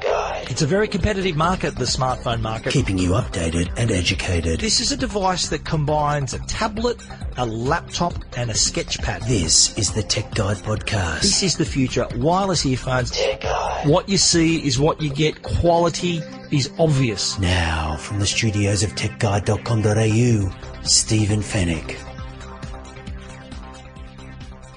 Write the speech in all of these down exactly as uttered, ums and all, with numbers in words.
Guide. It's a very competitive market, the smartphone market. Keeping you updated and educated. This is a device that combines a tablet, a laptop and a sketch pad. This is the Tech Guide Podcast. This is the future. Wireless earphones. Tech Guide. What you see is what you get. Quality is obvious. Now, from the studios of tech guide dot com dot a u, Stephen Fennick.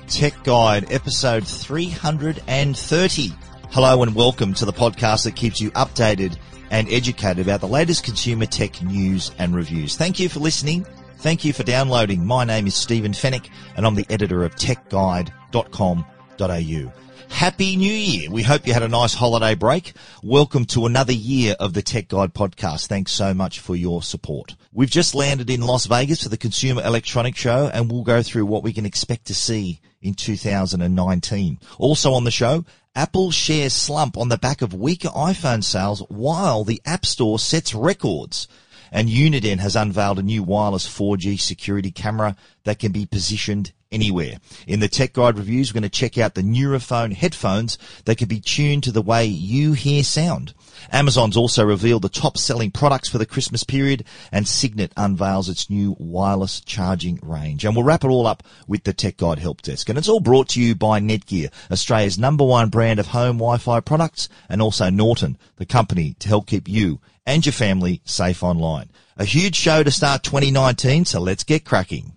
Tech Guide, episode three hundred thirty. Hello and welcome to the podcast that keeps you updated and educated about the latest consumer tech news and reviews. Thank you for listening. Thank you for downloading. My name is Stephen Fennick and I'm the editor of tech guide dot com dot a u. Happy New Year. We hope you had a nice holiday break. Welcome to another year of the Tech Guide podcast. Thanks so much for your support. We've just landed in Las Vegas for the Consumer Electronics Show and we'll go through what we can expect to see in two thousand nineteen. Also on the show, Apple shares slump on the back of weaker iPhone sales while the App Store sets records. And Uniden has unveiled a new wireless four G security camera that can be positioned anywhere. In the Tech Guide reviews, we're going to check out the Nuraphone headphones that can be tuned to the way you hear sound. Amazon's also revealed the top-selling products for the Christmas period, and Signet unveils its new wireless charging range. And we'll wrap it all up with the Tech Guide Help Desk. And it's all brought to you by Netgear, Australia's number one brand of home Wi-Fi products, and also Norton, the company to help keep you and your family safe online. A huge show to start twenty nineteen, so let's get cracking.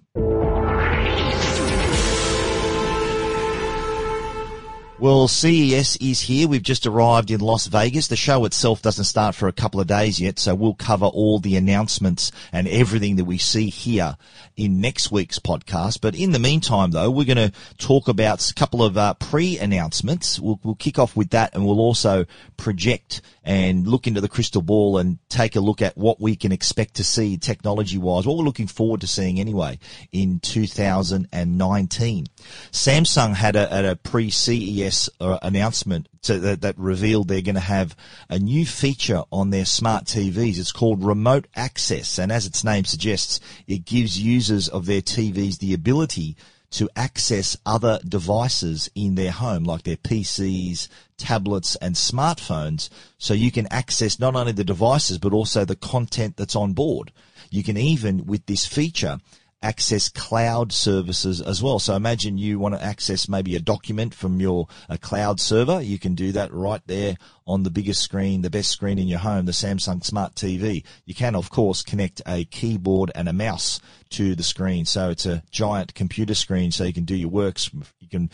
Well, C E S is here. We've just arrived in Las Vegas. The show itself doesn't start for a couple of days yet, so we'll cover all the announcements and everything that we see here in next week's podcast. But in the meantime, though, we're going to talk about a couple of uh, pre-announcements. We'll, we'll kick off with that, and we'll also project and look into the crystal ball and take a look at what we can expect to see technology-wise, what we're looking forward to seeing anyway in two thousand nineteen. Samsung had a, a pre-C E S announcement to, that, that revealed they're going to have a new feature on their smart T Vs. It's called remote access, and as its name suggests, it gives users of their T Vs the ability to access other devices in their home, like their P Cs, tablets and smartphones, so you can access not only the devices but also the content that's on board. You can even, with this feature, access cloud services as well. So imagine you want to access maybe a document from your a cloud server. You can do that right there on the biggest screen, the best screen in your home, the Samsung Smart T V. You can, of course, connect a keyboard and a mouse to the screen. So it's a giant computer screen, so you can do your works. You can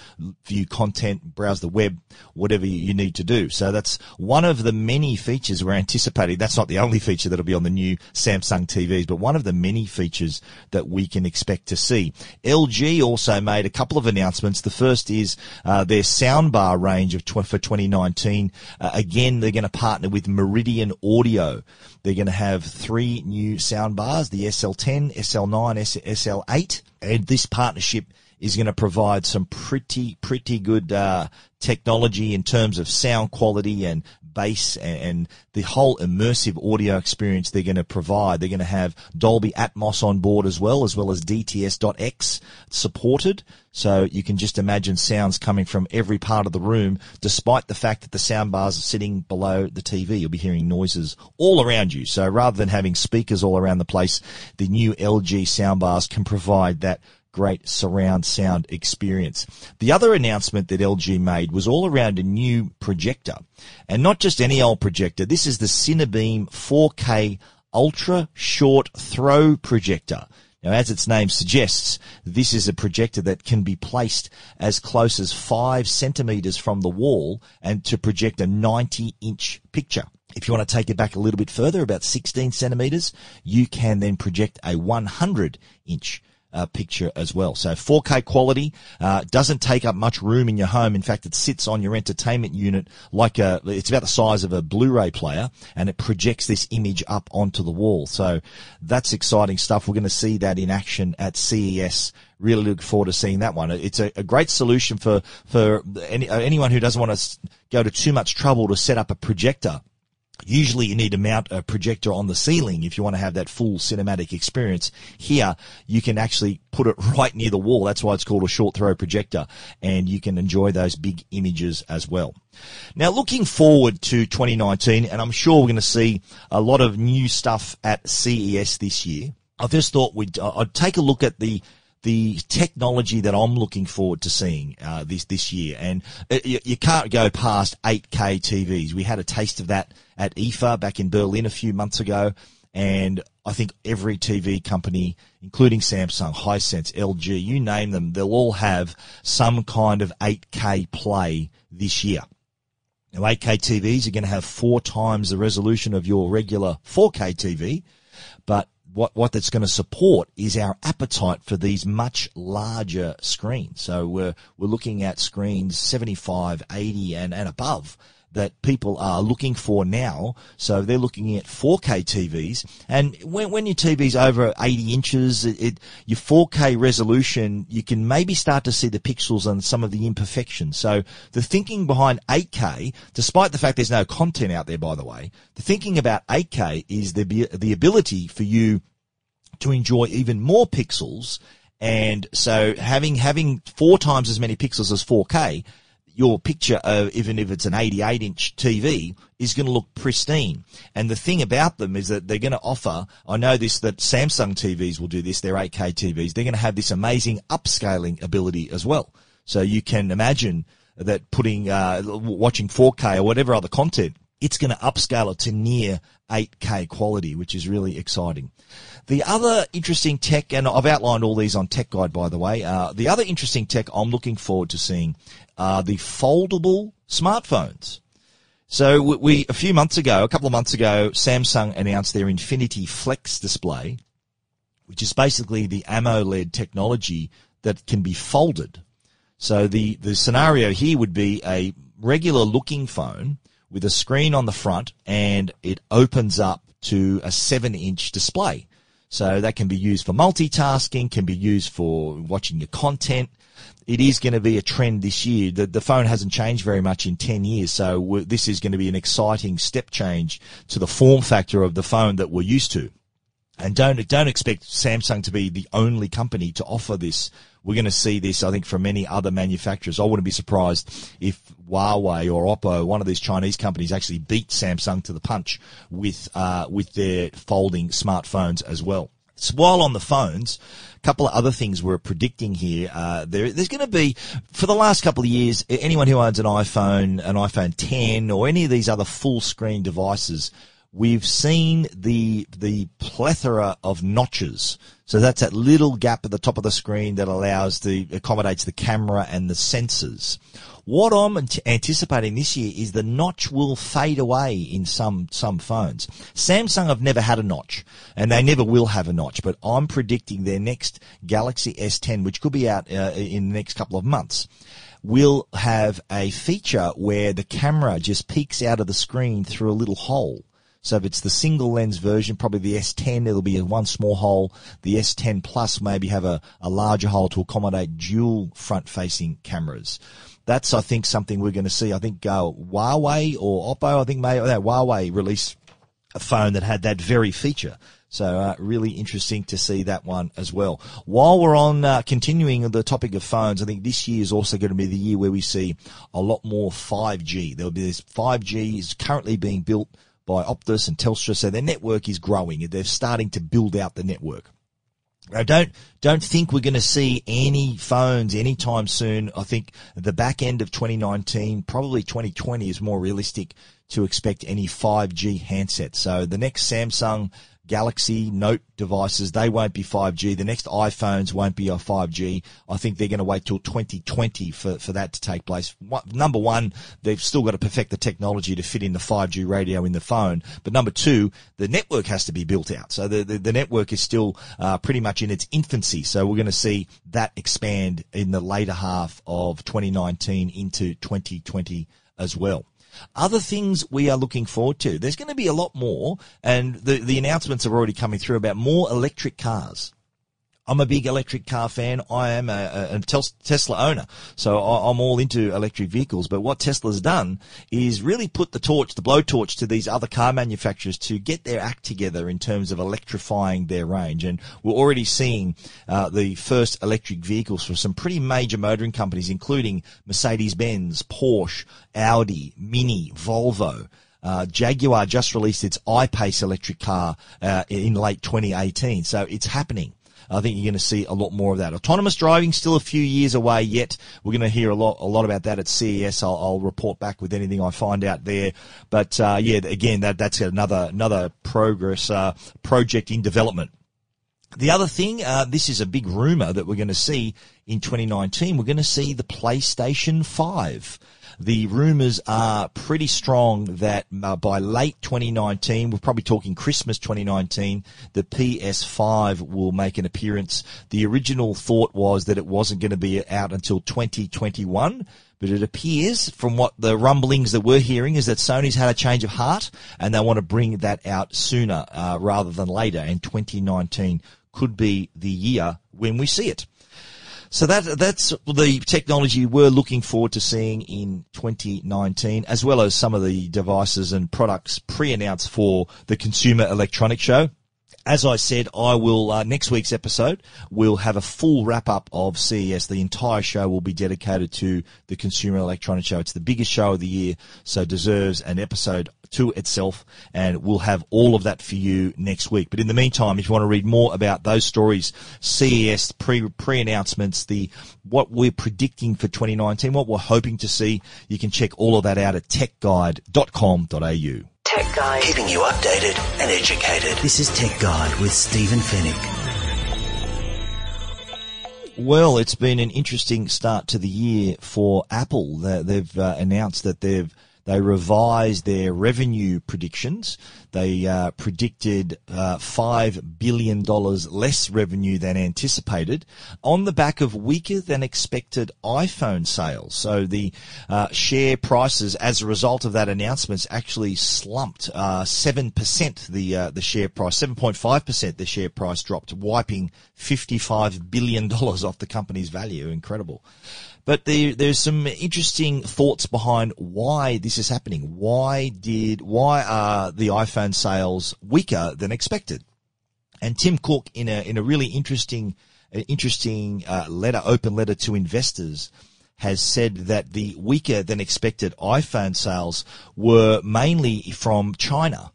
view content, browse the web, whatever you need to do. So that's one of the many features we're anticipating. That's not the only feature that'll be on the new Samsung T Vs, but one of the many features that we can expect to see. L G also made a couple of announcements. The first is uh, their soundbar range of tw- for twenty nineteen. Uh, again, they're going to partner with Meridian Audio. They're going to have three new soundbars, the S L ten, S L nine, S L eight, and this partnership is going to provide some pretty, pretty good uh, technology in terms of sound quality and bass and, and the whole immersive audio experience they're going to provide. They're going to have Dolby Atmos on board as well, as well as D T S dot X supported. So you can just imagine sounds coming from every part of the room, despite the fact that the soundbars are sitting below the T V. You'll be hearing noises all around you. So rather than having speakers all around the place, the new L G soundbars can provide that great surround sound experience. The other announcement that L G made was all around a new projector, and not just any old projector. This is the Cinebeam four K ultra short throw projector. Now, as its name suggests, this is a projector that can be placed as close as five centimeters from the wall and to project a ninety inch picture. If you want to take it back a little bit further, about sixteen centimeters, you can then project a one hundred inch Uh, picture as well. So four K quality, uh, doesn't take up much room in your home. In fact, it sits on your entertainment unit like a, it's about the size of a Blu-ray player, and it projects this image up onto the wall. So that's exciting stuff. We're going to see that in action at C E S. Really look forward to seeing that one. It's a, a great solution for, for any, anyone who doesn't want to go to too much trouble to set up a projector Usually you need to mount a projector on the ceiling if you want to have that full cinematic experience. Here, you can actually put it right near the wall. That's why it's called a short throw projector, and you can enjoy those big images as well. Now, looking forward to twenty nineteen, and I'm sure we're going to see a lot of new stuff at C E S this year. I just thought we'd uh, I'd take a look at the the technology that I'm looking forward to seeing uh, this this year, and you, you can't go past eight K T Vs. We had a taste of that at I F A back in Berlin a few months ago, and I think every T V company, including Samsung, Hisense, L G, you name them, they'll all have some kind of eight K play this year. Now, eight K T Vs are going to have four times the resolution of your regular four K T V, but What what that's going to support is our appetite for these much larger screens. So we're we're looking at screens seventy-five, eighty, and and above that people are looking for now. So they're looking at four K T Vs, and when when your T V's over eighty inches, it, it your four K resolution, you can maybe start to see the pixels and some of the imperfections. So the thinking behind eight K, despite the fact there's no content out there, by the way, the thinking about eight K is the the ability for you to enjoy even more pixels, and so having having four times as many pixels as four K. Your picture, uh, even if it's an eighty-eight inch T V, is going to look pristine. And the thing about them is that they're going to offer, I know this, that Samsung T Vs will do this, their eight K T Vs, they're going to have this amazing upscaling ability as well. So you can imagine that putting, uh, watching four K or whatever other content, it's going to upscale it to near eight K quality, which is really exciting. The other interesting tech, and I've outlined all these on Tech Guide, by the way, uh, the other interesting tech I'm looking forward to seeing are the foldable smartphones. So we, we a few months ago, a couple of months ago, Samsung announced their Infinity Flex display, which is basically the AMOLED technology that can be folded. So the, the scenario here would be a regular-looking phone with a screen on the front, and it opens up to a seven inch display. So that can be used for multitasking, can be used for watching your content. It is going to be a trend this year. The, the phone hasn't changed very much in ten years, so this is going to be an exciting step change to the form factor of the phone that we're used to. And don't don't expect Samsung to be the only company to offer this. We're going to see this, I think, from many other manufacturers. I wouldn't be surprised if Huawei or Oppo, one of these Chinese companies, actually beat Samsung to the punch with uh, with their folding smartphones as well. So while on the phones, a couple of other things we're predicting here. Uh, there, there's going to be, for the last couple of years, anyone who owns an iPhone, an iPhone ten, or any of these other full-screen devices, we've seen the the plethora of notches. So that's that little gap at the top of the screen that allows the accommodates the camera and the sensors. What I'm anticipating this year is the notch will fade away in some some phones. Samsung have never had a notch, and they never will have a notch. But I'm predicting their next Galaxy S ten, which could be out uh, in the next couple of months, will have a feature where the camera just peeks out of the screen through a little hole. So if it's the single lens version, probably the S ten, it'll be one small hole. The S ten Plus maybe have a, a larger hole to accommodate dual front-facing cameras. That's, I think, something we're going to see. I think uh, Huawei or Oppo, I think may, no, Huawei released a phone that had that very feature. So uh, really interesting to see that one as well. While we're on uh, continuing the topic of phones, I think this year is also going to be the year where we see a lot more five G. There'll be this five G is currently being built by Optus and Telstra, so their network is growing. They're starting to build out the network. I don't don't think we're going to see any phones anytime soon. I think the back end of twenty nineteen, probably twenty twenty, is more realistic to expect any five G handsets. So the next Samsung Galaxy Note devices, they won't be five G. The next iPhones won't be five G. I think they're going to wait till twenty twenty for, for that to take place. Number one, they've still got to perfect the technology to fit in the five G radio in the phone. But number two, the network has to be built out. So the, the, the network is still uh, pretty much in its infancy. So we're going to see that expand in the later half of twenty nineteen into twenty twenty as well. Other things we are looking forward to, there's going to be a lot more, and the, the announcements are already coming through about more electric cars. I'm a big electric car fan. I am a, a Tesla owner, so I'm all into electric vehicles. But what Tesla's done is really put the torch, the blowtorch, to these other car manufacturers to get their act together in terms of electrifying their range. And we're already seeing uh, the first electric vehicles from some pretty major motoring companies, including Mercedes-Benz, Porsche, Audi, Mini, Volvo. Uh, Jaguar just released its I-Pace electric car uh, in late twenty eighteen, so it's happening. I think you're going to see a lot more of that. Autonomous driving still a few years away yet. We're going to hear a lot, a lot about that at C E S. I'll, I'll report back with anything I find out there. But uh, yeah, again, that that's another another progress uh, project in development. The other thing, uh, this is a big rumor that we're going to see in twenty nineteen. We're going to see the PlayStation five. The rumours are pretty strong that uh, by late twenty nineteen, we're probably talking Christmas twenty nineteen, the P S five will make an appearance. The original thought was that it wasn't going to be out until twenty twenty-one, but it appears from what the rumblings that we're hearing is that Sony's had a change of heart and they want to bring that out sooner uh, rather than later, and twenty nineteen could be the year when we see it. So that that's the technology we're looking forward to seeing in twenty nineteen, as well as some of the devices and products pre-announced for the Consumer Electronics Show. As I said, I will, uh, next week's episode, we'll have a full wrap-up of C E S. The entire show will be dedicated to the Consumer Electronics Show. It's the biggest show of the year, so deserves an episode to itself, and we'll have all of that for you next week. But in the meantime, if you want to read more about those stories, C E S, pre, pre-announcements, the what we're predicting for twenty nineteen, what we're hoping to see, you can check all of that out at tech guide dot com dot a u. Tech Guide. Keeping you updated and educated. This is Tech Guide with Stephen Fennick. Well, it's been an interesting start to the year for Apple. They've uh, announced that they've They revised their revenue predictions. They uh, predicted uh, five billion dollars less revenue than anticipated on the back of weaker than expected iPhone sales. So the uh, share prices as a result of that announcement actually slumped uh, seven percent, the, uh, the share price, seven point five percent the share price dropped, wiping fifty-five billion dollars off the company's value. Incredible. But there, there's some interesting thoughts behind why this is happening. Why did, why are the iPhone sales weaker than expected? And Tim Cook, in a in a really interesting, interesting uh, letter, open letter to investors, has said that the weaker than expected iPhone sales were mainly from China.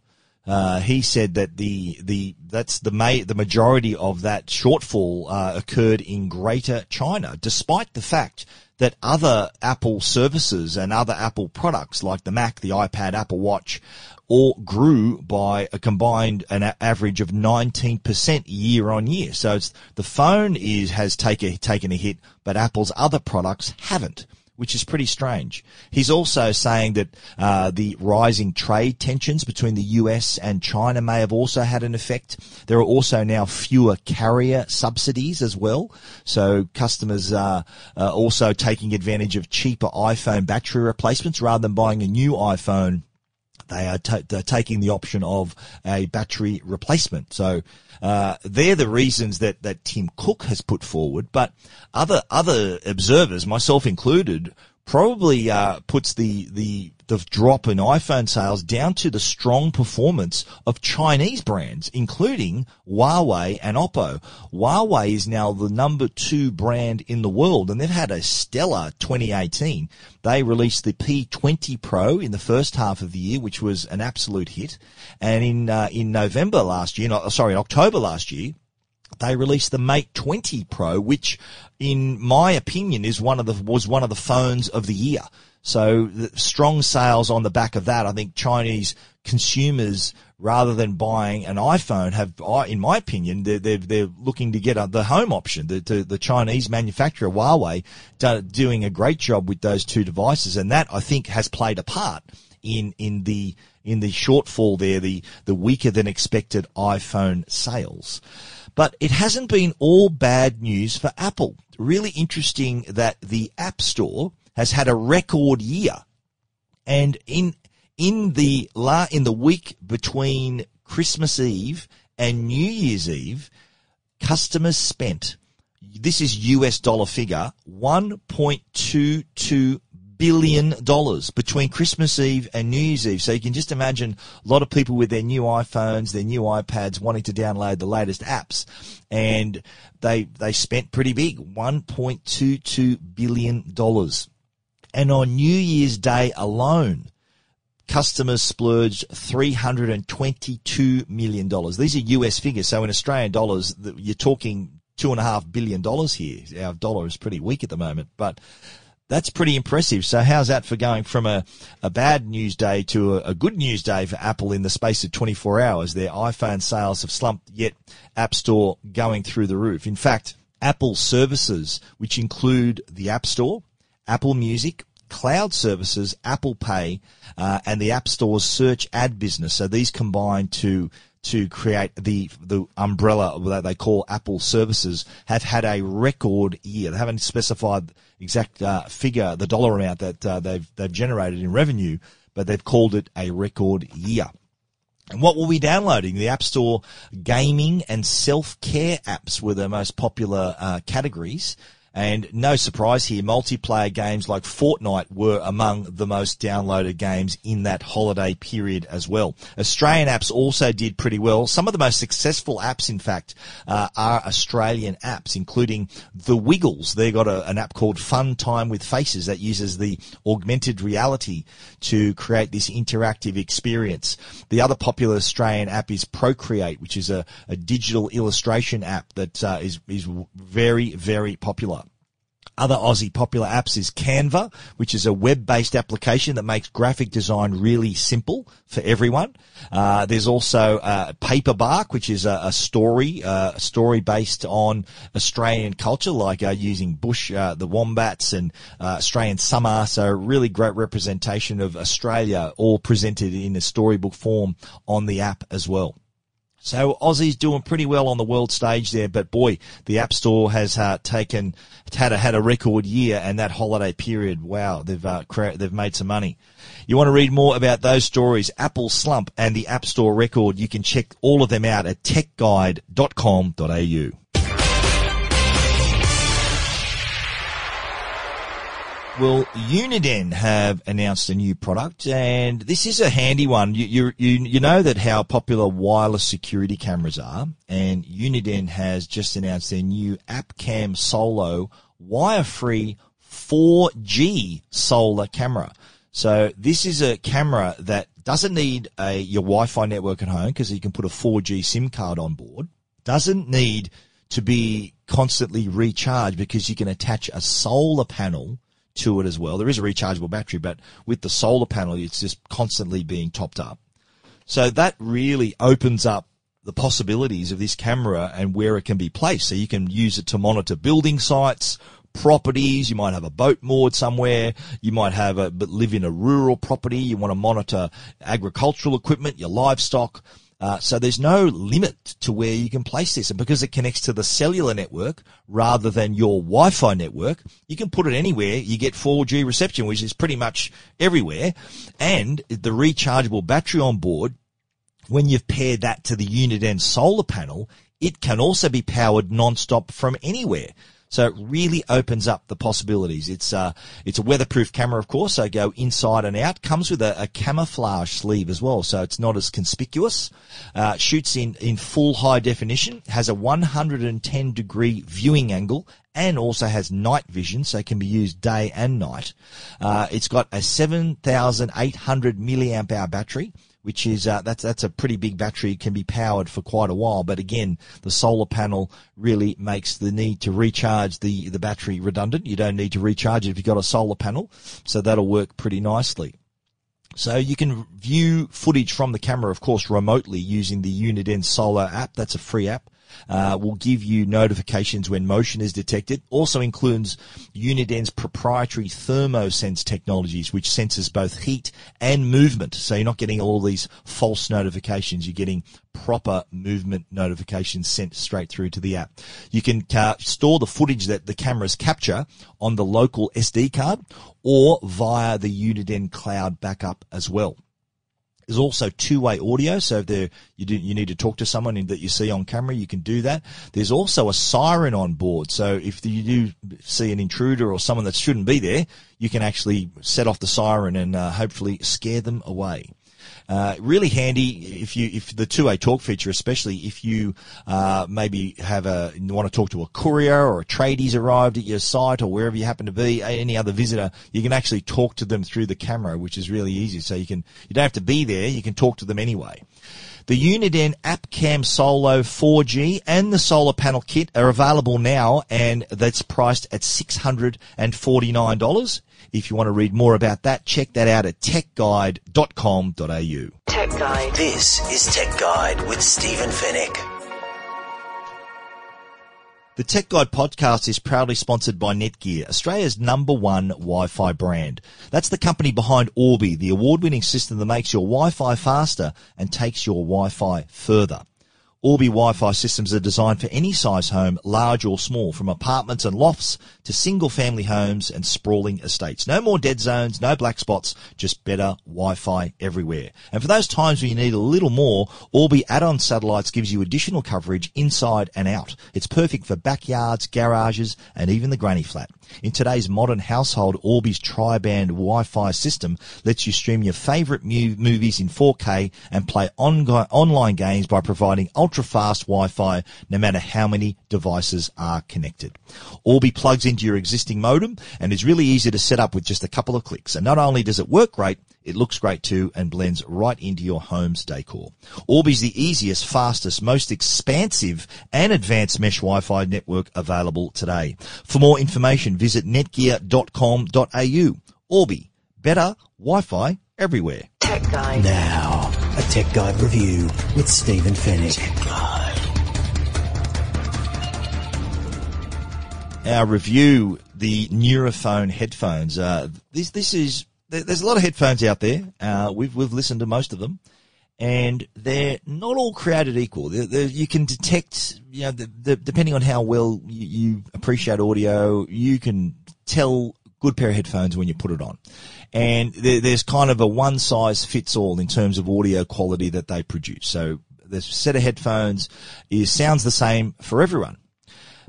Uh, he said that the the that's the ma- the majority of that shortfall uh, occurred in Greater China, despite the fact that other Apple services and other Apple products like the Mac, the iPad, Apple Watch, all grew by a combined an average of nineteen percent year on year. So it's, the phone is has take a, taken a hit, but Apple's other products haven't, which is pretty strange. He's also saying that uh the rising trade tensions between the U S and China may have also had an effect. There are also now fewer carrier subsidies as well. So customers are, are also taking advantage of cheaper iPhone battery replacements rather than buying a new iPhone. They are t- they're taking the option of a battery replacement. So uh, they're the reasons that, that Tim Cook has put forward. But other other observers, myself included, probably uh, puts the, the, the drop in iPhone sales down to the strong performance of Chinese brands, including Huawei and Oppo. Huawei is now the number two brand in the world, and they've had a stellar twenty eighteen. They released the P twenty Pro in the first half of the year, which was an absolute hit. And in uh, in November last year, no, sorry, October last year, they released the Mate twenty Pro, which, in my opinion, is one of the was one of the phones of the year. So the strong sales on the back of that. I think Chinese consumers, rather than buying an iPhone, have, in my opinion, they're they're, they're looking to get the home option. The, the the Chinese manufacturer Huawei doing a great job with those two devices, and that I think has played a part in in the in the shortfall there, the the weaker than expected iPhone sales. But it hasn't been all bad news for Apple. Really interesting that the App Store has had a record year. And in in the la in the week between Christmas Eve and New Year's Eve, customers spent, this is U S dollar figure, one point two two billion dollars between Christmas Eve and New Year's Eve. So you can just imagine a lot of people with their new iPhones, their new iPads wanting to download the latest apps. And they they spent pretty big, one point two two billion dollars. And on New Year's Day alone, customers splurged three hundred twenty-two million dollars. These are U S figures. So in Australian dollars, you're talking two point five billion dollars here. Our dollar is pretty weak at the moment, but that's pretty impressive. So how's that for going from a, a bad news day to a, a good news day for Apple in the space of twenty-four hours? Their iPhone sales have slumped, yet App Store going through the roof. In fact, Apple services, which include the App Store, Apple Music, cloud services, Apple Pay, uh, and the App Store's search ad business. So these combine to to create the the umbrella that they call Apple services, have had a record year. They haven't specified exact uh, figure, the dollar amount that uh, they've they've generated in revenue, but they've called it a record year. And what were we downloading? The App Store gaming and self-care apps were the most popular uh, categories. And no surprise here, multiplayer games like Fortnite were among the most downloaded games in that holiday period as well. Australian apps also did pretty well. Some of the most successful apps, in fact, uh, are Australian apps, including The Wiggles. They've got a, an app called Fun Time with Faces that uses the augmented reality to create this interactive experience. The other popular Australian app is Procreate, which is a, a digital illustration app that uh, is, is very, very popular. Other Aussie popular apps is Canva, which is a web-based application that makes graphic design really simple for everyone. Uh, there's also uh, Paperbark, which is a, a story, uh, a story based on Australian culture, like uh, using bush, uh, the wombats, and uh, Australian summer. So really great representation of Australia, all presented in a storybook form on the app as well. So Aussie's doing pretty well on the world stage there, but boy, the App Store has uh, taken had a, had a record year, and that holiday period, wow, they've uh, cre- they've made some money. You want to read more about those stories, Apple slump and the App Store record? You can check all of them out at tech guide dot com dot a u. Well, Uniden have announced a new product, and this is a handy one. You, you, you know that how popular wireless security cameras are, and Uniden has just announced their new AppCam Solo wire-free four G solar camera. So this is a camera that doesn't need a your Wi-Fi network at home, because you can put a four G SIM card on board, doesn't need to be constantly recharged because you can attach a solar panel to it as well. There is a rechargeable battery, but with the solar panel, it's just constantly being topped up. So that really opens up the possibilities of this camera and where it can be placed. So you can use it to monitor building sites, properties. You might have a boat moored somewhere. You might have a but live in a rural property. You want to monitor agricultural equipment, your livestock. Uh, so there's no limit to where you can place this. And because it connects to the cellular network rather than your Wi-Fi network, you can put it anywhere. You get four G reception, which is pretty much everywhere. And the rechargeable battery on board, when you've paired that to the Uniden solar panel, it can also be powered non-stop from anywhere. So it really opens up the possibilities. It's uh, it's a weatherproof camera, of course, so go inside and out. Comes with a, a camouflage sleeve as well, so it's not as conspicuous. Uh, shoots in, in full high definition, has a one hundred ten degree viewing angle, and also has night vision, so it can be used day and night. Uh, it's got a seven thousand eight hundred milliamp hour battery, which is, uh, that's, that's a pretty big battery. It can be powered for quite a while. But again, the solar panel really makes the need to recharge the, the battery redundant. You don't need to recharge it if you've got a solar panel. So that'll work pretty nicely. So you can view footage from the camera, of course, remotely using the Uniden Solar app. That's a free app. Uh, will give you notifications when motion is detected. Also includes Uniden's proprietary ThermoSense technologies, which senses both heat and movement. So you're not getting all these false notifications. You're getting proper movement notifications sent straight through to the app. You can uh, store the footage that the cameras capture on the local S D card or via the Uniden cloud backup as well. There's also two-way audio, so if there, you, do, you need to talk to someone that you see on camera, you can do that. There's also a siren on board, so if you do see an intruder or someone that shouldn't be there, you can actually set off the siren and uh, hopefully scare them away. Uh, really handy if you, if the two-way talk feature, especially if you, uh, maybe have a, want to talk to a courier or a tradie's arrived at your site or wherever you happen to be, any other visitor, you can actually talk to them through the camera, which is really easy. So you can, you don't have to be there, you can talk to them anyway. The Uniden AppCam Solo four G and the solar panel kit are available now, and that's priced at six hundred forty-nine dollars. If you want to read more about that, check that out at tech guide dot com dot a u. Tech Guide. This is Tech Guide with Stephen Fennick. The Tech Guide podcast is proudly sponsored by Netgear, Australia's number one Wi-Fi brand. That's the company behind Orbi, the award-winning system that makes your Wi-Fi faster and takes your Wi-Fi further. Orbi Wi-Fi systems are designed for any size home, large or small, from apartments and lofts to single-family homes and sprawling estates. No more dead zones, no black spots, just better Wi-Fi everywhere. And for those times when you need a little more, Orbi add-on satellites gives you additional coverage inside and out. It's perfect for backyards, garages, and even the granny flat. In today's modern household, Orbi's tri-band Wi-Fi system lets you stream your favourite mu- movies in four K and play on- online games by providing ultra-fast Wi-Fi no matter how many devices are connected. Orbi plugs into your existing modem and is really easy to set up with just a couple of clicks. And not only does it work great, it looks great too and blends right into your home's decor. Orbi's the easiest, fastest, most expansive and advanced mesh Wi-Fi network available today. For more information, visit netgear dot com dot a u. Orbi, better Wi-Fi everywhere. Tech Guide. Now, a Tech Guide review with Stephen Fennick. Tech Guide. Our review, the Nuraphone headphones. Uh, this, this is... There's a lot of headphones out there. Uh, we've we've listened to most of them, and they're not all created equal. They're, they're, you can detect, you know, the, the, depending on how well you, you appreciate audio, you can tell good pair of headphones when you put it on. And there, there's kind of a one size fits all in terms of audio quality that they produce. So this set of headphones is sounds the same for everyone,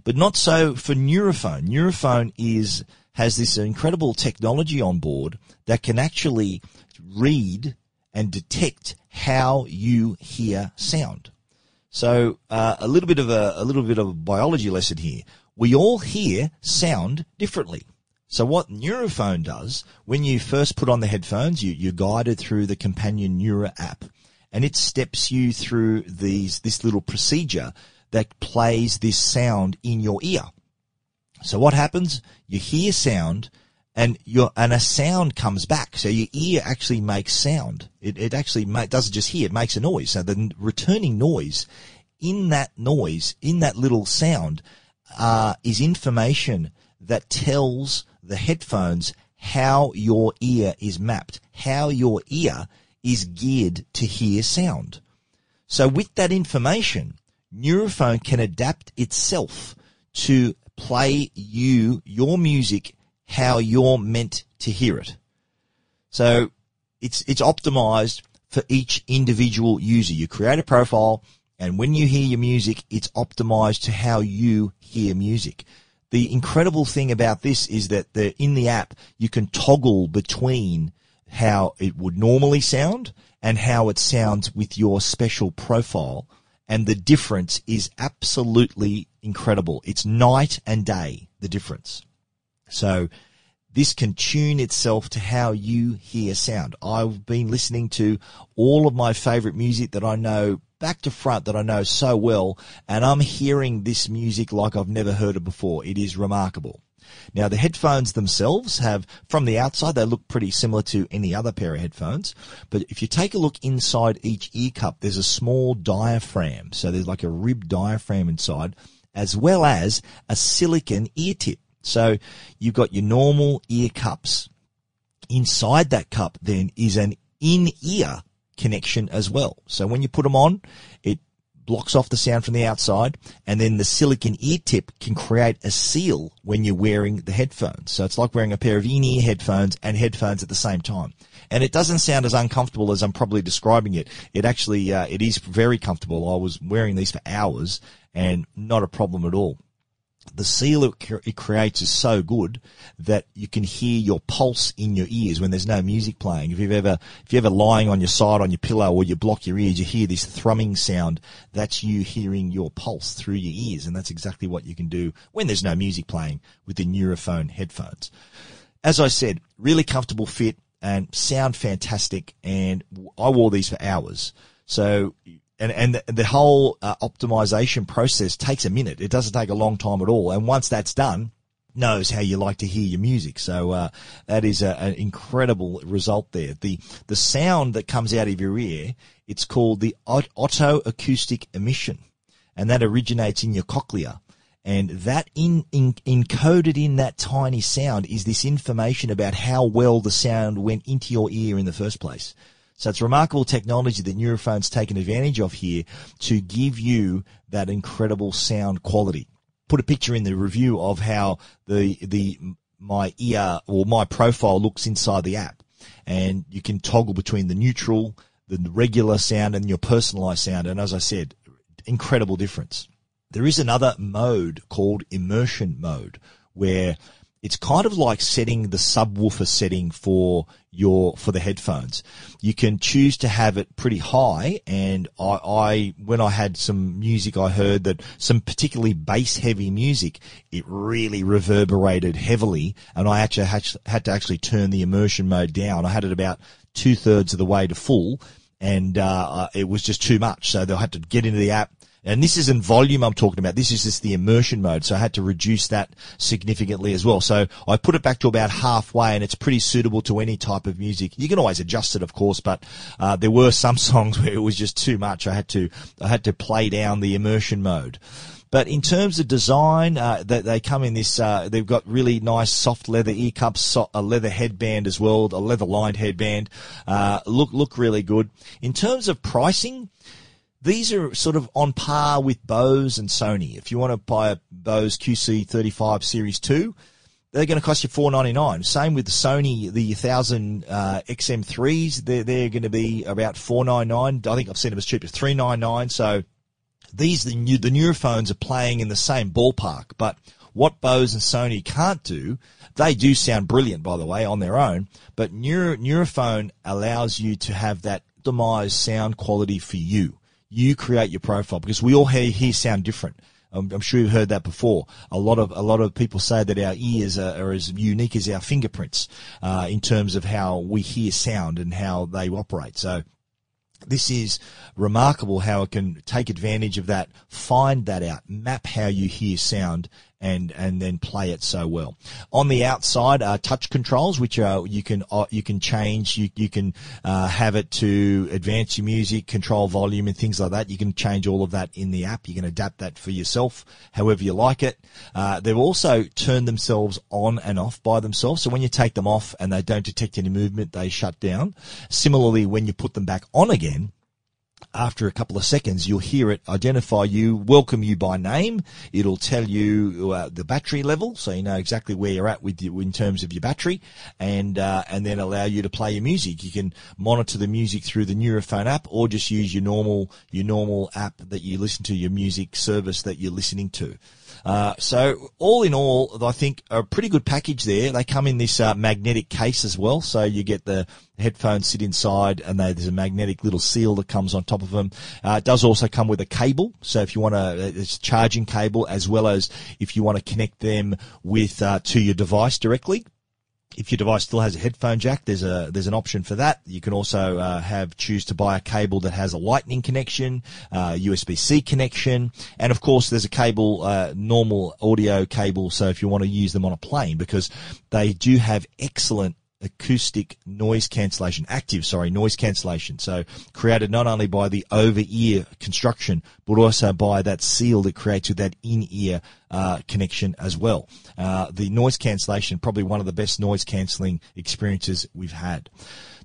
but not so for Nuraphone. Nuraphone is has this incredible technology on board that can actually read and detect how you hear sound. So uh, a little bit of a, a little bit of a biology lesson here. We all hear sound differently. So what Nuraphone does, when you first put on the headphones, you, you're guided through the companion Nura app, and it steps you through these this little procedure that plays this sound in your ear. So what happens? You hear sound, and your and a sound comes back. So your ear actually makes sound. It it actually ma- doesn't just hear; it makes a noise. So the returning noise in that noise in that little sound uh, is information that tells the headphones how your ear is mapped, how your ear is geared to hear sound. So with that information, Nuraphone can adapt itself to play you, your music, how you're meant to hear it. So it's, it's optimized for each individual user. You create a profile, and when you hear your music, it's optimized to how you hear music. The incredible thing about this is that the, in the app, you can toggle between how it would normally sound and how it sounds with your special profile. And the difference is absolutely incredible. It's night and day, the difference. So this can tune itself to how you hear sound. I've been listening to all of my favorite music that I know back to front, that I know so well, and I'm hearing this music like I've never heard it before. It is remarkable. Now, the headphones themselves have, from the outside, they look pretty similar to any other pair of headphones. But if you take a look inside each ear cup, there's a small diaphragm. So there's like a ribbed diaphragm inside, as well as a silicon ear tip. So you've got your normal ear cups. Inside that cup then is an in-ear connection as well. So when you put them on, it blocks off the sound from the outside, and then the silicon ear tip can create a seal when you're wearing the headphones. So it's like wearing a pair of in-ear headphones and headphones at the same time. and it doesn't sound as uncomfortable as I'm probably describing it. It actually, uh, it is very comfortable. I was wearing these for hours and not a problem at all. The seal it creates is so good that you can hear your pulse in your ears when there's no music playing. If you've ever, if you're ever lying on your side on your pillow or you block your ears, you hear this thrumming sound. That's you hearing your pulse through your ears. And that's exactly what you can do when there's no music playing with the Nuraphone headphones. As I said, really comfortable fit and sound fantastic. And I wore these for hours. So, And, and the, the whole uh, optimization process takes a minute. It doesn't take a long time at all. And once that's done, knows how you like to hear your music. So, uh, that is a, an incredible result there. The, the sound that comes out of your ear, it's called the otoacoustic emission. And that originates in your cochlea. And that in, in, encoded in that tiny sound is this information about how well the sound went into your ear in the first place. So it's remarkable technology that Nuraphone's taken advantage of here to give you that incredible sound quality. Put a picture in the review of how the the my ear or my profile looks inside the app. And you can toggle between the neutral, the regular sound, and your personalized sound. And as I said, incredible difference. There is another mode called immersion mode, where it's kind of like setting the subwoofer setting for your, for the headphones. You can choose to have it pretty high. And I, I, when I had some music, I heard that some particularly bass heavy music, it really reverberated heavily. And I actually had to actually turn the immersion mode down. I had it about two thirds of the way to full, and, uh, it was just too much. So they'll have to get into the app. And this isn't volume I'm talking about. This is just the immersion mode. So I had to reduce that significantly as well. So I put it back to about halfway, and it's pretty suitable to any type of music. You can always adjust it, of course, but, uh, there were some songs where it was just too much. I had to, I had to play down the immersion mode. But in terms of design, uh, they, they come in this, uh, they've got really nice soft leather ear cups, so, a leather headband as well, a leather lined headband. Uh, look, look really good. In terms of pricing, these are sort of on par with Bose and Sony. If you want to buy a Bose Q C thirty-five Series two, they're going to cost you four ninety-nine. Same with the Sony, the one thousand uh, X M threes, they're, they're going to be about four ninety-nine. I think I've seen them as cheap as three ninety-nine. So these, the new, the Nuraphones are playing in the same ballpark. But what Bose and Sony can't do, they do sound brilliant, by the way, on their own. But Nuraphone allows you to have that optimized sound quality for you. You create your profile, because we all hear, hear sound different. I'm, I'm sure you've heard that before. A lot of, a lot of people say that our ears are, are as unique as our fingerprints, uh, in terms of how we hear sound and how they operate. So this is remarkable how it can take advantage of that, find that out, map how you hear sound, and, and then play it so well. On the outside are touch controls, which are, you can, uh, you can change, you, you can, uh, have it to advance your music, control volume and things like that. You can change all of that in the app. You can adapt that for yourself, however you like it. Uh, they've also turned themselves on and off by themselves. So when you take them off and they don't detect any movement, they shut down. Similarly, when you put them back on again, after a couple of seconds, you'll hear it identify you, welcome you by name. It'll tell you uh, the battery level, so you know exactly where you're at with you in terms of your battery, and uh, and then allow you to play your music. You can monitor the music through the Nuraphone app, or just use your normal your normal app that you listen to, your music service that you're listening to. Uh, so all in all, I think a pretty good package there. They come in this uh, magnetic case as well, so you get the headphones sit inside, and they, there's a magnetic little seal that comes on top of them. Uh, it does also come with a cable, so if you want to, it's a charging cable, as well as if you want to connect them with uh, to your device directly. If your device still has a headphone jack, there's a there's an option for that. You can also uh, have choose to buy a cable that has a lightning connection, uh, U S B C connection, and of course there's a cable, uh, normal audio cable. So if you want to use them on a plane, because they do have excellent acoustic noise cancellation, active, sorry, noise cancellation. So created not only by the over-ear construction, but also by that seal that creates with that in-ear uh connection as well. Uh the noise cancellation, probably one of the best noise cancelling experiences we've had.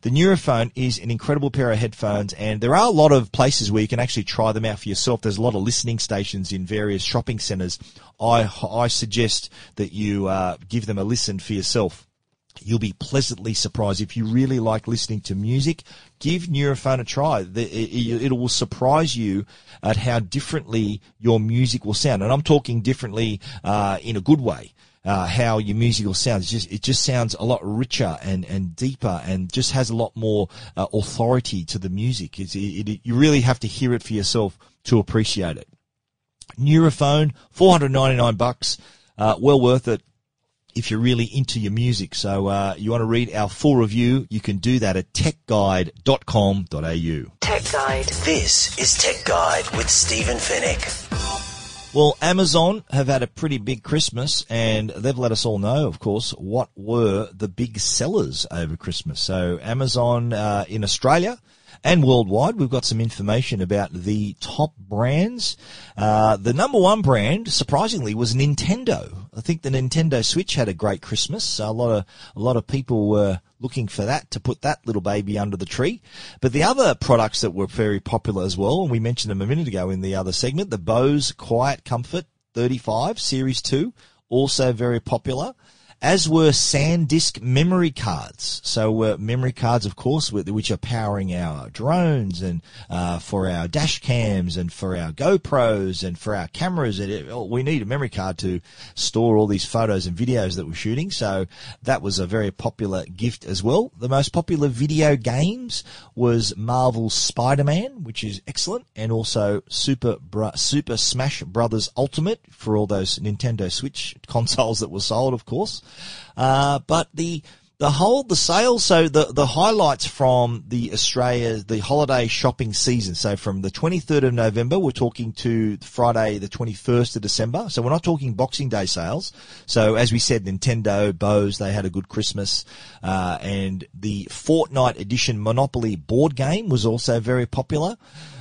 The Nuraphone is an incredible pair of headphones, and there are a lot of places where you can actually try them out for yourself. There's a lot of listening stations in various shopping centres. I I suggest that you uh give them a listen for yourself. You'll be pleasantly surprised. If you really like listening to music, give Nuraphone a try. It will surprise you at how differently your music will sound. And I'm talking differently uh, in a good way. Uh, how your musical sounds, just, it just sounds a lot richer and, and deeper and just has a lot more uh, authority to the music. It's, it, it, you really have to hear it for yourself to appreciate it. Nuraphone, four hundred ninety-nine bucks, uh, well worth it if you're really into your music. So uh, you want to read our full review, you can do that at tech guide dot com dot a u. Tech Guide. This is Tech Guide with Stephen Fennick. Well, Amazon have had a pretty big Christmas, and they've let us all know, of course, what were the big sellers over Christmas. So Amazon uh, in Australia and worldwide, we've got some information about the top brands. Uh, the number one brand, surprisingly, was Nintendo. I think the Nintendo Switch had a great Christmas. So a lot of a lot of people were looking for that, to put that little baby under the tree. But the other products that were very popular as well, and we mentioned them a minute ago in the other segment, the Bose Quiet Comfort thirty-five Series two, also very popular, as were SanDisk memory cards. So uh, memory cards, of course, which are powering our drones and uh, for our dash cams and for our GoPros and for our cameras. And it, oh, we need a memory card to store all these photos and videos that we're shooting. So that was a very popular gift as well. The most popular video games was Marvel's Spider-Man, which is excellent, and also Super, Bra- Super Smash Brothers Ultimate for all those Nintendo Switch consoles that were sold, of course. Uh, but the, the whole, the sales, so the, the highlights from the Australia, the holiday shopping season. So from the twenty-third of November, we're talking to Friday, the twenty-first of December. So we're not talking Boxing Day sales. So as we said, Nintendo, Bose, they had a good Christmas. Uh, and the Fortnite edition Monopoly board game was also very popular.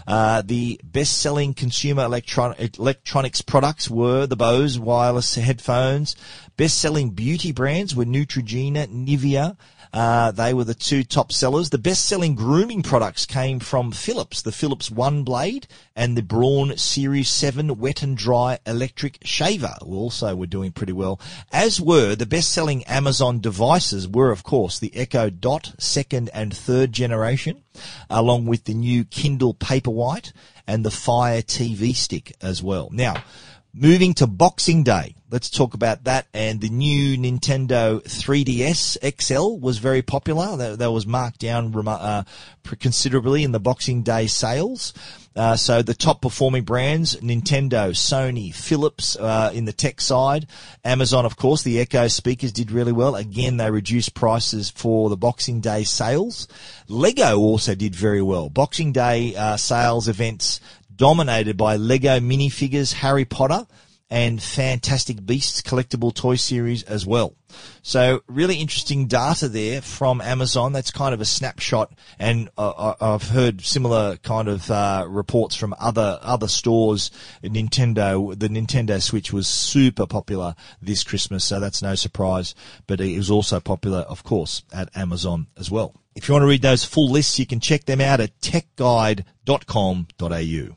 Uh, the best-selling consumer electron- electronics products were the Bose wireless headphones. Best-selling beauty brands were Neutrogena, Nivea. Uh, they were the two top sellers. The best-selling grooming products came from Philips, the Philips One Blade and the Braun Series seven Wet and Dry Electric Shaver also were doing pretty well, as were the best-selling Amazon devices were, of course, the Echo Dot second and third generation, along with the new Kindle Paperwhite and the Fire T V Stick as well. Now, moving to Boxing Day, let's talk about that. And the new Nintendo three D S X L was very popular. That, that was marked down uh, considerably in the Boxing Day sales. Uh, so the top performing brands, Nintendo, Sony, Philips uh, in the tech side. Amazon, of course, the Echo speakers did really well. Again, they reduced prices for the Boxing Day sales. Lego also did very well. Boxing Day uh, sales events dominated by Lego minifigures, Harry Potter, and Fantastic Beasts collectible toy series as well. So really interesting data there from Amazon. That's kind of a snapshot, and uh, I've heard similar kind of uh, reports from other other stores. Nintendo, the Nintendo Switch was super popular this Christmas, so that's no surprise. But it was also popular, of course, at Amazon as well. If you want to read those full lists, you can check them out at tech guide dot com dot a u.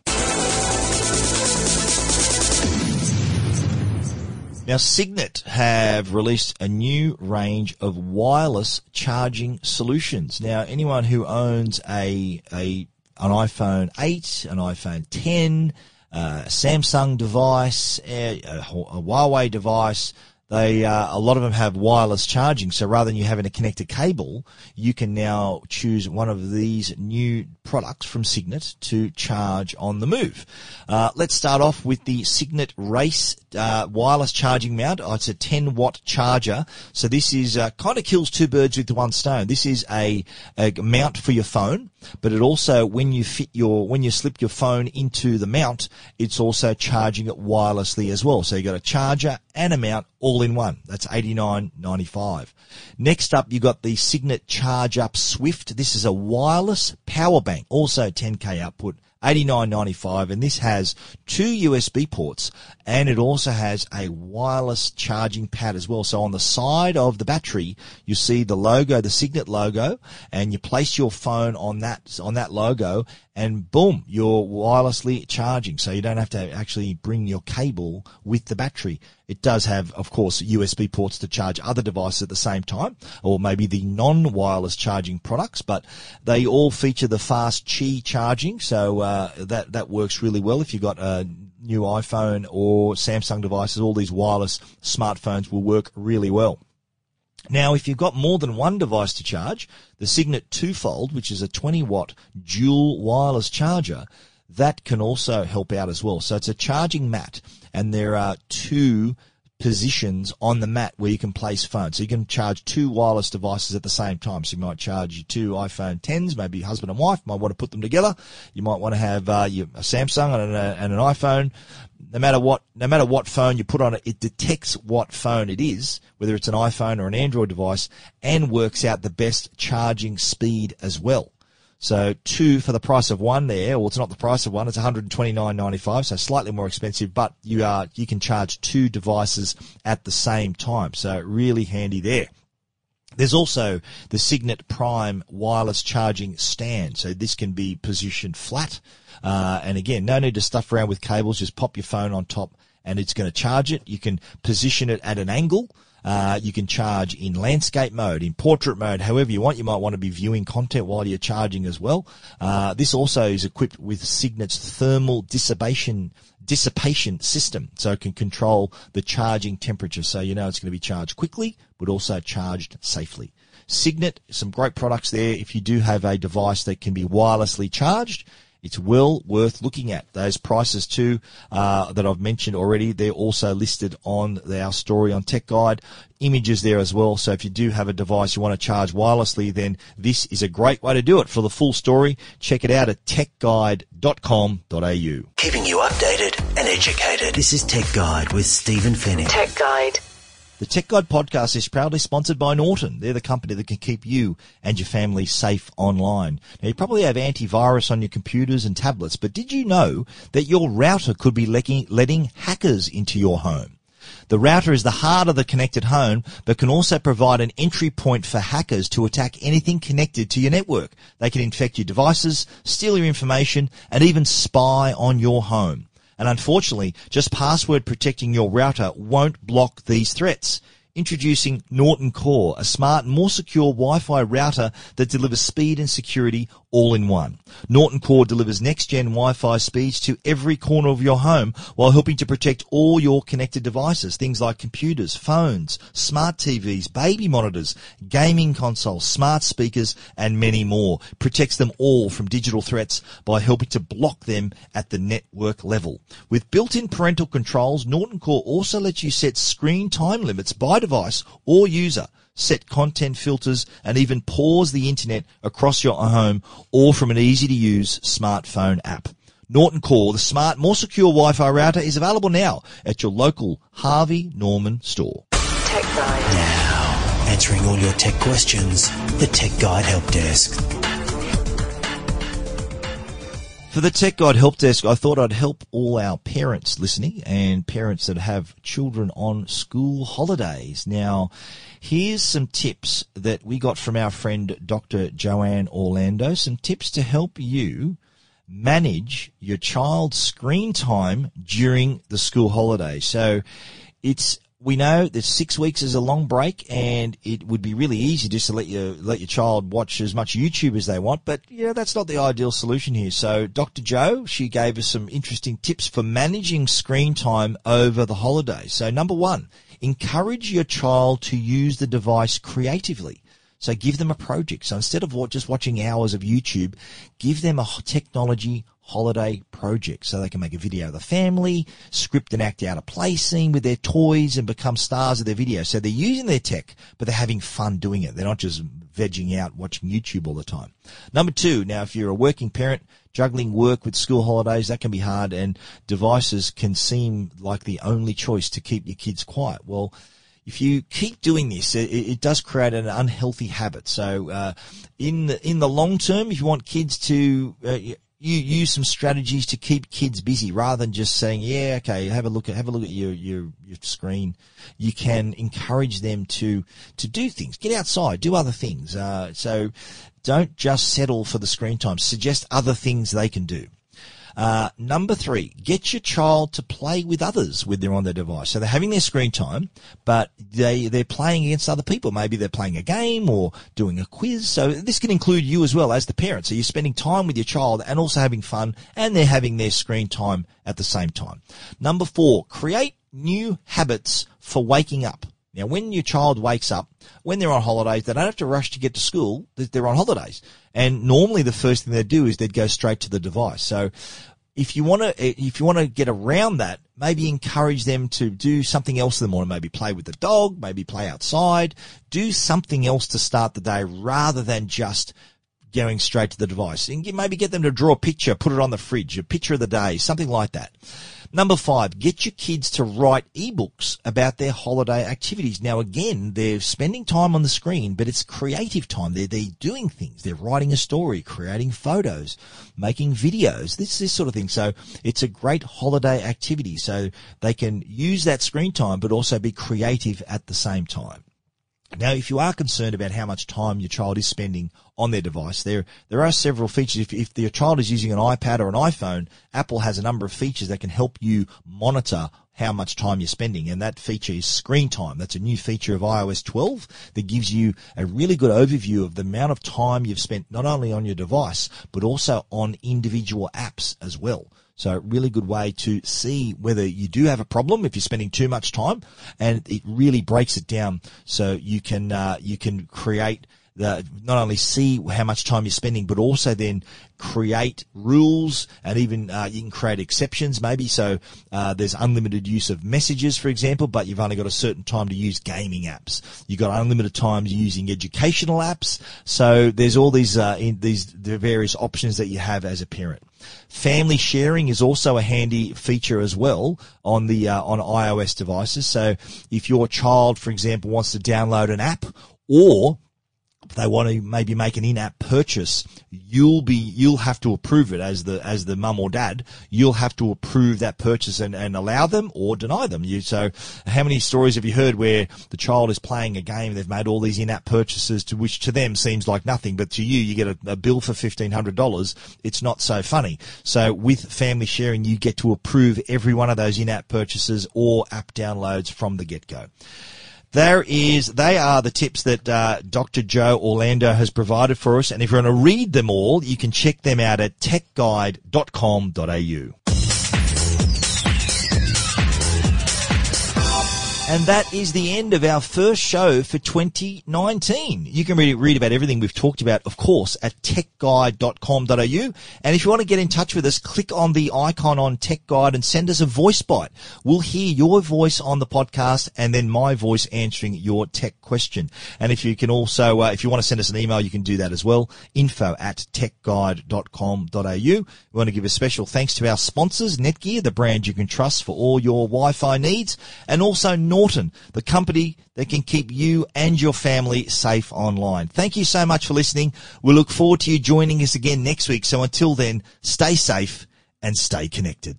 Now, Signet have released a new range of wireless charging solutions. Now, anyone who owns a, a an iPhone eight, an iPhone ten, uh, a Samsung device, a, a Huawei device, they uh, a lot of them have wireless charging. So rather than you having to connect a cable, you can now choose one of these new products from Signet to charge on the move. Uh, let's start off with the Signet Race Uh, wireless charging mount. Oh, it's a ten watt charger. So this is uh, kind of kills two birds with one stone. This is a, a mount for your phone, but it also, when you fit your, when you slip your phone into the mount, it's also charging it wirelessly as well. So you got a charger and a mount all in one. That's eighty-nine ninety-five. Next up, you got the Signet Charge Up Swift. This is a wireless power bank, also ten K output, eighty-nine ninety-five, and this has two U S B ports, and it also has a wireless charging pad as well. So on the side of the battery, you see the logo, the Signet logo, and you place your phone on that on that logo, and boom, you're wirelessly charging. So you don't have to actually bring your cable with the battery. It does have, of course, U S B ports to charge other devices at the same time, or maybe the non-wireless charging products, but they all feature the fast Qi charging, so uh, that, that works really well. If you've got a new iPhone or Samsung devices, all these wireless smartphones will work really well. Now, if you've got more than one device to charge, the Signet two-fold, which is a twenty-watt dual wireless charger, that can also help out as well. So it's a charging mat, and there are two positions on the mat where you can place phones. So you can charge two wireless devices at the same time. So you might charge your two iPhone tens, maybe husband and wife might want to put them together. You might want to have uh, your, a Samsung and, a, and an iPhone. No matter what, no matter what phone you put on it, it detects what phone it is, whether it's an iPhone or an Android device, and works out the best charging speed as well. So two for the price of one there. Well, it's not the price of one. It's one hundred twenty-nine ninety-five, so slightly more expensive, but you are you can charge two devices at the same time. So really handy there. There's also the Signet Prime wireless charging stand. So this can be positioned flat. Uh, and again, no need to stuff around with cables. Just pop your phone on top and it's going to charge it. You can position it at an angle. Uh, you can charge in landscape mode, in portrait mode, however you want. You might want to be viewing content while you're charging as well. Uh, this also is equipped with Signet's thermal dissipation dissipation system, so it can control the charging temperature, so you know it's going to be charged quickly, but also charged safely. Signet, some great products there. If you do have a device that can be wirelessly charged, it's well worth looking at. Those prices too uh, that I've mentioned already, they're also listed on our story on Tech Guide. Images there as well. So if you do have a device you want to charge wirelessly, then this is a great way to do it. For the full story, check it out at tech guide dot com dot a u. Keeping you updated and educated. This is Tech Guide with Stephen Fennick. Tech Guide. The Tech Guide podcast is proudly sponsored by Norton. They're the company that can keep you and your family safe online. Now, you probably have antivirus on your computers and tablets, but did you know that your router could be letting, letting hackers into your home? The router is the heart of the connected home, but can also provide an entry point for hackers to attack anything connected to your network. They can infect your devices, steal your information, and even spy on your home. And unfortunately, just password protecting your router won't block these threats. Introducing Norton Core, a smart and more secure Wi-Fi router that delivers speed and security all in one. Norton Core delivers next-gen Wi-Fi speeds to every corner of your home while helping to protect all your connected devices, things like computers, phones, smart T Vs, baby monitors, gaming consoles, smart speakers, and many more. Protects them all from digital threats by helping to block them at the network level. With built-in parental controls, Norton Core also lets you set screen time limits by device or user, set content filters, and even pause the internet across your home or from an easy-to-use smartphone app. Norton Core, the smart, more secure Wi-Fi router, is available now at your local Harvey Norman store. Tech Guide. Now, answering all your tech questions, the Tech Guide Help Desk. For the Tech Guide Help Desk, I thought I'd help all our parents listening and parents that have children on school holidays. Now, here's some tips that we got from our friend Doctor Joanne Orlando, some tips to help you manage your child's screen time during the school holiday. So it's we know that six weeks is a long break, and it would be really easy just to let your let your child watch as much YouTube as they want, but yeah, that's not the ideal solution here. So Doctor Jo, she gave us some interesting tips for managing screen time over the holidays. So number one, encourage your child to use the device creatively. So give them a project. So instead of just watching hours of YouTube, give them a technology holiday project, so they can make a video of the family, script and act out a play scene with their toys, and become stars of their video. So they're using their tech, but they're having fun doing it. They're not just vegging out watching YouTube all the time. Number two, now if you're a working parent, juggling work with school holidays, that can be hard, and devices can seem like the only choice to keep your kids quiet. Well, if you keep doing this, it, it does create an unhealthy habit. So uh, in, the, in the long term, if you want kids to... Uh, you use some strategies to keep kids busy rather than just saying, yeah, okay, have a look at, have a look at your, your, your screen. You can encourage them to, to do things, get outside, do other things. Uh, so don't just settle for the screen time. Suggest other things they can do. Uh, number three, get your child to play with others when they're on their device. So they're having their screen time, but they, they're playing against other people. Maybe they're playing a game or doing a quiz. So this can include you as well as the parent. So you're spending time with your child and also having fun, and they're having their screen time at the same time. Number four, create new habits for waking up. Now, when your child wakes up, when they're on holidays, they don't have to rush to get to school. They're on holidays. And normally the first thing they do is they'd go straight to the device. So if you want to, if you want to get around that, maybe encourage them to do something else in the morning. Maybe play with the dog, maybe play outside, do something else to start the day rather than just going straight to the device. And maybe get them to draw a picture, put it on the fridge, a picture of the day, something like that. Number five, get your kids to write ebooks about their holiday activities. Now, again, they're spending time on the screen, but it's creative time. They're, they're doing things. They're writing a story, creating photos, making videos, this, this sort of thing. So it's a great holiday activity. So they can use that screen time, but also be creative at the same time. Now, if you are concerned about how much time your child is spending on their device, there there are several features. If, if your child is using an iPad or an iPhone, Apple has a number of features that can help you monitor how much time you're spending, and that feature is screen time. That's a new feature of i O S twelve that gives you a really good overview of the amount of time you've spent not only on your device, but also on individual apps as well. So a really good way to see whether you do have a problem if you're spending too much time, and it really breaks it down so you can uh, you can create the, not only see how much time you're spending, but also then create rules, and even uh, you can create exceptions maybe. So uh, there's unlimited use of messages, for example, but you've only got a certain time to use gaming apps. You've got unlimited times using educational apps. So there's all these uh, in these the various options that you have as a parent. Family sharing is also a handy feature as well on the uh, on iOS devices. So if your child, for example, wants to download an app, or they want to maybe make an in-app purchase, you'll be you'll have to approve it as the as the mum or dad. You'll have to approve that purchase and, and allow them or deny them. You so how many stories have you heard where the child is playing a game, they've made all these in-app purchases, to which to them seems like nothing, but to you you get a, a bill for fifteen hundred dollars. It's not so funny. So with family sharing, you get to approve every one of those in-app purchases or app downloads from the get-go. There is, they are the tips that uh, Doctor Joe Orlando has provided for us. And if you want to read them all, you can check them out at tech guide dot com dot a u. And that is the end of our first show for twenty nineteen. You can read, read about everything we've talked about, of course, at tech guide dot com dot a u. And if you want to get in touch with us, click on the icon on Tech Guide and send us a voice bite. We'll hear your voice on the podcast, and then my voice answering your tech question. And if you can also, uh, if you want to send us an email, you can do that as well. info at tech guide dot com dot a u. We want to give a special thanks to our sponsors, Netgear, the brand you can trust for all your Wi-Fi needs, and also Norton, the company that can keep you and your family safe online. Thank you so much for listening. We look forward to you joining us again next week. So until then, stay safe and stay connected.